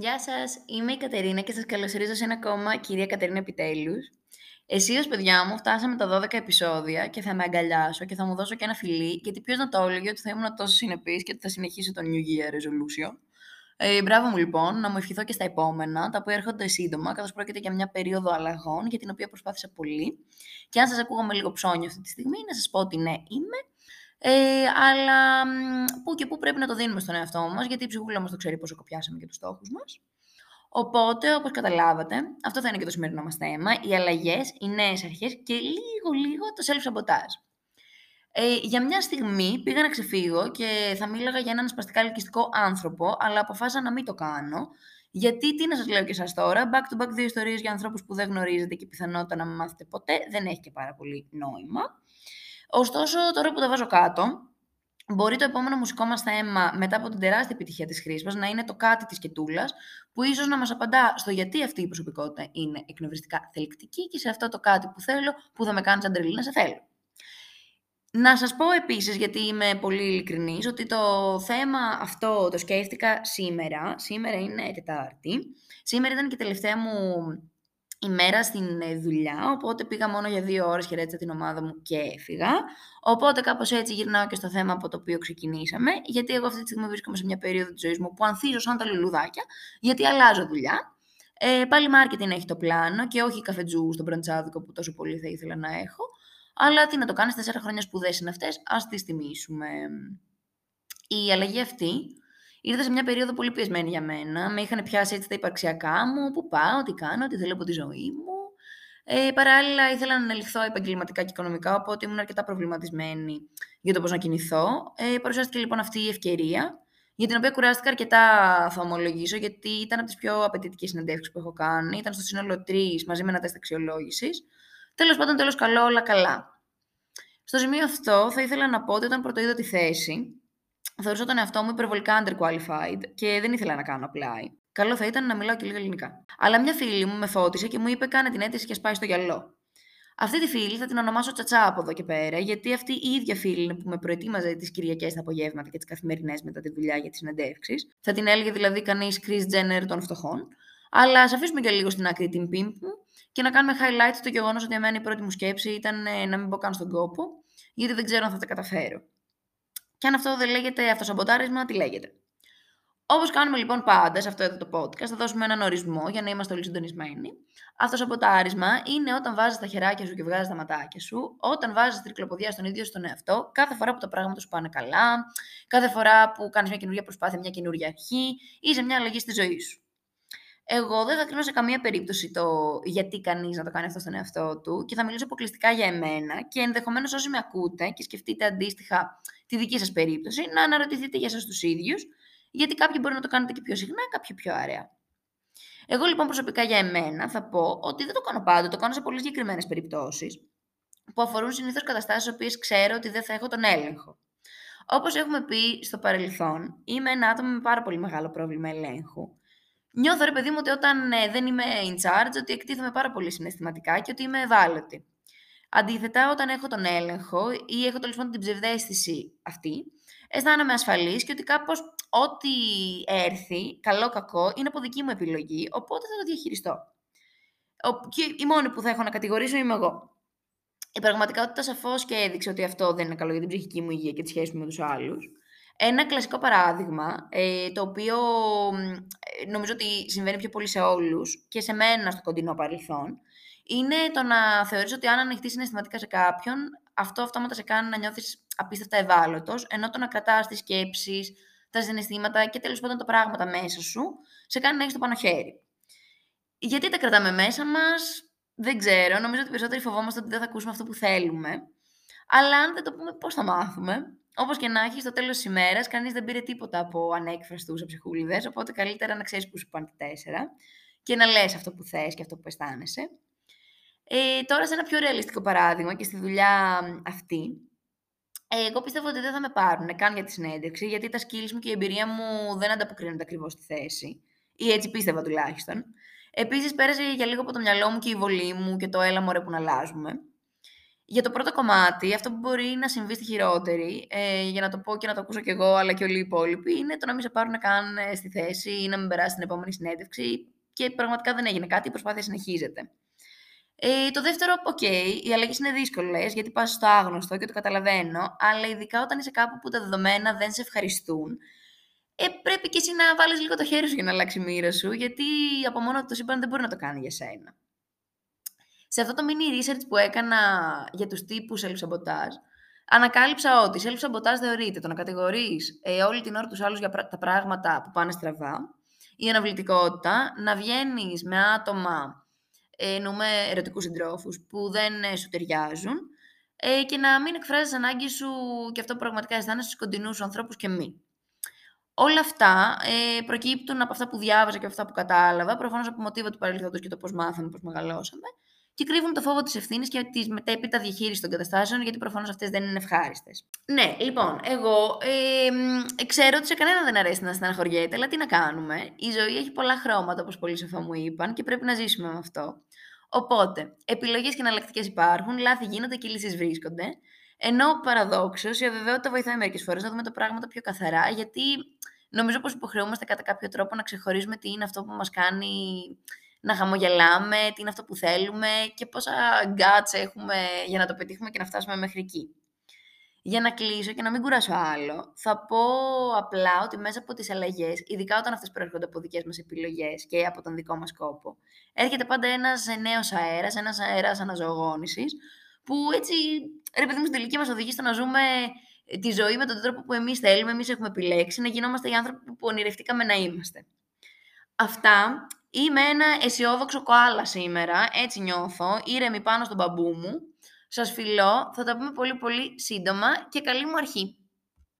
Γεια σας, είμαι η Κατερίνα και σας καλωσορίζω σε ένα ακόμα κυρία Κατερίνα επιτέλους. Εσείς, παιδιά μου, φτάσαμε τα 12 επεισόδια και θα με αγκαλιάσω και θα μου δώσω και ένα φιλί, γιατί ποιος να το έλεγε ότι θα ήμουν τόσο συνεπής και ότι θα συνεχίσω το New Year Resolution. Μπράβο μου λοιπόν, να μου ευχηθώ και στα επόμενα, τα οποία έρχονται σύντομα, καθώς πρόκειται για μια περίοδο αλλαγών για την οποία προσπάθησα πολύ. Και αν σας ακούγαμε λίγο ψώνιο αυτή τη στιγμή, να σας πω ότι ναι, είμαι. Αλλά που και που πρέπει να το δίνουμε στον εαυτό μας, γιατί η ψυχούλα μας το ξέρει πόσο κοπιάσαμε και τους στόχους μας. Οπότε, όπως καταλάβατε, αυτό θα είναι και το σημερινό μας θέμα, οι αλλαγές, οι νέες αρχές και λίγο το self-sabotage. Για μια στιγμή πήγα να ξεφύγω και θα μίλαγα για έναν σπαστικά ελκυστικό άνθρωπο, αλλά αποφάσισα να μην το κάνω, γιατί τι να σας λέω και σας τώρα, back to back δύο ιστορίες για ανθρώπους που δεν γνωρίζετε και πιθανότητα να μην μάθετε ποτέ, δεν έχει και πάρα πολύ νόημα. Ωστόσο, τώρα που τα βάζω κάτω, μπορεί το επόμενο μουσικό μας θέμα μετά από την τεράστια επιτυχία της Χρήσπας να είναι το κάτι της Κετούλας, που ίσως να μας απαντά στο γιατί αυτή η προσωπικότητα είναι εκνευριστικά θελκτική και σε αυτό το κάτι που θέλω, που θα με κάνει σαν τρελή να σε θέλω. Να σας πω επίσης, γιατί είμαι πολύ ειλικρινής, ότι το θέμα αυτό το σκέφτηκα σήμερα. Σήμερα είναι Τετάρτη. Σήμερα ήταν και η τελευταία μου ημέρα στην δουλειά, οπότε πήγα μόνο για 2 ώρες, χαιρέτησα την ομάδα μου και έφυγα. Οπότε κάπως έτσι γυρνάω και στο θέμα από το οποίο ξεκινήσαμε, γιατί εγώ αυτή τη στιγμή βρίσκομαι σε μια περίοδο της ζωής μου που ανθίζω σαν τα λουλουδάκια, γιατί αλλάζω δουλειά. Πάλι marketing έχει το πλάνο και όχι καφετζού στον πραντσάδικο που τόσο πολύ θα ήθελα να έχω. Αλλά τι να το κάνεις, 4 χρόνια σπουδές είναι αυτές, ας τις τιμήσουμε. Η αλλαγή αυτή ήρθε σε μια περίοδο πολύ πιεσμένη για μένα. Με είχαν πιάσει έτσι τα υπαρξιακά μου, που πάω, τι κάνω, τι θέλω από τη ζωή μου. Παράλληλα, ήθελα να ανελιχθώ επαγγελματικά και οικονομικά, οπότε ήμουν αρκετά προβληματισμένη για το πώς να κινηθώ. Παρουσιάστηκε λοιπόν αυτή η ευκαιρία, για την οποία κουράστηκα αρκετά, θα ομολογήσω, γιατί ήταν από τις πιο απαιτητικές συνεντεύξεις που έχω κάνει. Ήταν στο σύνολο 3 μαζί με ένα τεστ αξιολόγησης. Τέλος πάντων, τέλος καλό, όλα καλά. Στο σημείο αυτό, θα ήθελα να πω ότι όταν πρωτοείδα τη θέση, θεωρούσα τον εαυτό μου υπερβολικά underqualified και δεν ήθελα να κάνω apply. Καλό θα ήταν να μιλάω και λίγο ελληνικά. Αλλά μια φίλη μου με φώτισε και μου είπε: κάνε την αίτηση και σπάει στο γυαλό. Αυτή τη φίλη θα την ονομάσω Τσατσά από εδώ και πέρα, γιατί αυτή η ίδια φίλη είναι που με προετοίμαζε τις Κυριακές τα απογεύματα και τις καθημερινές μετά τη δουλειά για τις συνεντεύξεις. Θα την έλεγε δηλαδή κανείς Chris Jenner των φτωχών. Αλλά ας αφήσουμε και λίγο στην άκρη την πιμπ μου και να κάνουμε highlight το γεγονός ότι εμένα η πρώτη μου σκέψη ήταν να μην μπω καν στον κόπο, γιατί δεν ξέρω αν θα τα καταφέρω. Και αν αυτό δεν λέγεται αυτοσαμποτάρισμα, τι λέγεται. Όπως κάνουμε λοιπόν πάντα σε αυτό εδώ το podcast, θα δώσουμε έναν ορισμό για να είμαστε όλοι συντονισμένοι. Αυτοσαμποτάρισμα είναι όταν βάζεις τα χεράκια σου και βγάζεις τα ματάκια σου, όταν βάζεις τρικλοποδιά στον ίδιο στον εαυτό, κάθε φορά που τα πράγματα σου πάνε καλά, κάθε φορά που κάνεις μια καινούργια προσπάθεια, μια καινούργια αρχή ή σε μια αλλαγή στη ζωή σου. Εγώ δεν θα κρίνω σε καμία περίπτωση το γιατί κανείς να το κάνει αυτό στον εαυτό του και θα μιλήσω αποκλειστικά για εμένα και ενδεχομένως όσοι με ακούτε και σκεφτείτε αντίστοιχα τη δική σας περίπτωση να αναρωτηθείτε για σας τους ίδιους, γιατί κάποιοι μπορεί να το κάνετε και πιο συχνά, κάποιοι πιο αραιά. Εγώ λοιπόν προσωπικά για εμένα θα πω ότι δεν το κάνω πάντα, το κάνω σε πολύ συγκεκριμένες περιπτώσεις που αφορούν συνήθως καταστάσεις στις οποίες ξέρω ότι δεν θα έχω τον έλεγχο. Όπως έχουμε πει στο παρελθόν, είμαι ένα άτομο με πάρα πολύ μεγάλο πρόβλημα ελέγχου. Νιώθω ρε παιδί μου ότι όταν δεν είμαι in charge, ότι εκτίθομαι πάρα πολύ συναισθηματικά και ότι είμαι ευάλωτη. Αντίθετα, όταν έχω τον έλεγχο ή έχω τέλος πάντων την ψευδαίσθηση αυτή, αισθάνομαι ασφαλής και ότι κάπως ό,τι έρθει, καλό-κακό, είναι από δική μου επιλογή, οπότε θα το διαχειριστώ. Και η μόνη που θα έχω να κατηγορήσω είμαι εγώ. Η πραγματικότητα σαφώς και έδειξε ότι αυτό δεν είναι καλό για την ψυχική μου υγεία και τη σχέση μου με τους άλλους. Ένα κλασικό παράδειγμα, το οποίο νομίζω ότι συμβαίνει πιο πολύ σε όλους και σε μένα στο κοντινό παρελθόν, είναι το να θεωρείς ότι αν ανοιχτείς συναισθηματικά σε κάποιον, αυτό αυτόματα σε κάνει να νιώθεις απίστευτα ευάλωτος, ενώ το να κρατάς τις σκέψεις, τα συναισθήματα και τέλος πάντων τα πράγματα μέσα σου, σε κάνει να έχεις το πάνω χέρι. Γιατί τα κρατάμε μέσα μας, δεν ξέρω. Νομίζω ότι περισσότεροι φοβόμαστε ότι δεν θα ακούσουμε αυτό που θέλουμε. Αλλά αν δεν το πούμε, πώς θα μάθουμε. Όπως και να έχει, στο τέλος της ημέρας, κανείς δεν πήρε τίποτα από ανέκφραστους αψυχούλιδες, οπότε καλύτερα να ξέρεις που σου πάνε 4 και να λες αυτό που θες και αυτό που αισθάνεσαι. Τώρα, σε ένα πιο ρεαλιστικό παράδειγμα και στη δουλειά αυτή, εγώ πιστεύω ότι δεν θα με πάρουν καν για τη συνέντευξη, γιατί τα skills μου και η εμπειρία μου δεν ανταποκρίνονται ακριβώς στη θέση. Ή έτσι πίστευα τουλάχιστον. Επίσης, πέρασε για λίγο από το μυαλό μου και η βολή μου και το έλα μωρέ που να αλλάζουμε. Για το πρώτο κομμάτι, αυτό που μπορεί να συμβεί στη χειρότερη, για να το πω και να το ακούσω κι εγώ, αλλά και όλοι οι υπόλοιποι, είναι το να μην σε πάρουν καν στη θέση ή να μην περάσει την επόμενη συνέντευξη και πραγματικά δεν έγινε κάτι, η προσπάθεια συνεχίζεται. Το δεύτερο, οι αλλαγές είναι δύσκολες, γιατί πας στο άγνωστο και το καταλαβαίνω, αλλά ειδικά όταν είσαι κάπου που τα δεδομένα δεν σε ευχαριστούν, πρέπει και εσύ να βάλεις λίγο το χέρι σου για να αλλάξει η μοίρα σου, γιατί από μόνο το σύμπαν δεν μπορεί να το κάνει για σένα. Σε αυτό το mini research που έκανα για τους τύπους self-sabotage, ανακάλυψα ότι self-sabotage θεωρείται το να κατηγορείς όλη την ώρα τους άλλους για τα πράγματα που πάνε στραβά, η αναβλητικότητα, να βγαίνεις με άτομα, εννοούμε ερωτικούς συντρόφους, που δεν σου ταιριάζουν και να μην εκφράζεις ανάγκη σου και αυτό που πραγματικά αισθάνεσαι στους κοντινούς σου ανθρώπους και μη. Όλα αυτά προκύπτουν από αυτά που διάβαζα και από αυτά που κατάλαβα, προφανώς από μοτίβα του παρελθόντος και το πώς μάθαμε, πώς μεγαλώσαμε. Και κρύβουν το φόβο της ευθύνης και της μετέπειτα διαχείρισης των καταστάσεων, γιατί προφανώς αυτές δεν είναι ευχάριστες. Ναι, λοιπόν, εγώ ξέρω ότι σε κανέναν δεν αρέσει να στεναχωριέται, αλλά τι να κάνουμε. Η ζωή έχει πολλά χρώματα, όπως πολύ σοφά μου είπαν, και πρέπει να ζήσουμε με αυτό. Οπότε, επιλογές και εναλλακτικές υπάρχουν, λάθη γίνονται και λύσεις βρίσκονται. Ενώ παραδόξως, η αβεβαιότητα βοηθάει μερικές φορές να δούμε τα πράγματα πιο καθαρά, γιατί νομίζω πως υποχρεούμαστε κατά κάποιο τρόπο να ξεχωρίζουμε τι είναι αυτό που μας κάνει να χαμογελάμε, τι είναι αυτό που θέλουμε και πόσα guts έχουμε για να το πετύχουμε και να φτάσουμε μέχρι εκεί. Για να κλείσω και να μην κουράσω άλλο, θα πω απλά ότι μέσα από τις αλλαγές, ειδικά όταν αυτές προέρχονται από δικές μας επιλογές και από τον δικό μας κόπο, έρχεται πάντα ένας νέος αέρας, ένας αέρας αναζωογόνησης, που έτσι, ρε παιδί μου, στην τελική μας οδηγεί στο να ζούμε τη ζωή με τον τρόπο που εμείς θέλουμε, εμείς έχουμε επιλέξει, να γινόμαστε οι άνθρωποι που ονειρευτήκαμε να είμαστε. Αυτά. Είμαι ένα αισιόδοξο κοάλα σήμερα, έτσι νιώθω, ήρεμη πάνω στον μπαμπού μου. Σας φιλώ, θα τα πούμε πολύ πολύ σύντομα και καλή μου αρχή.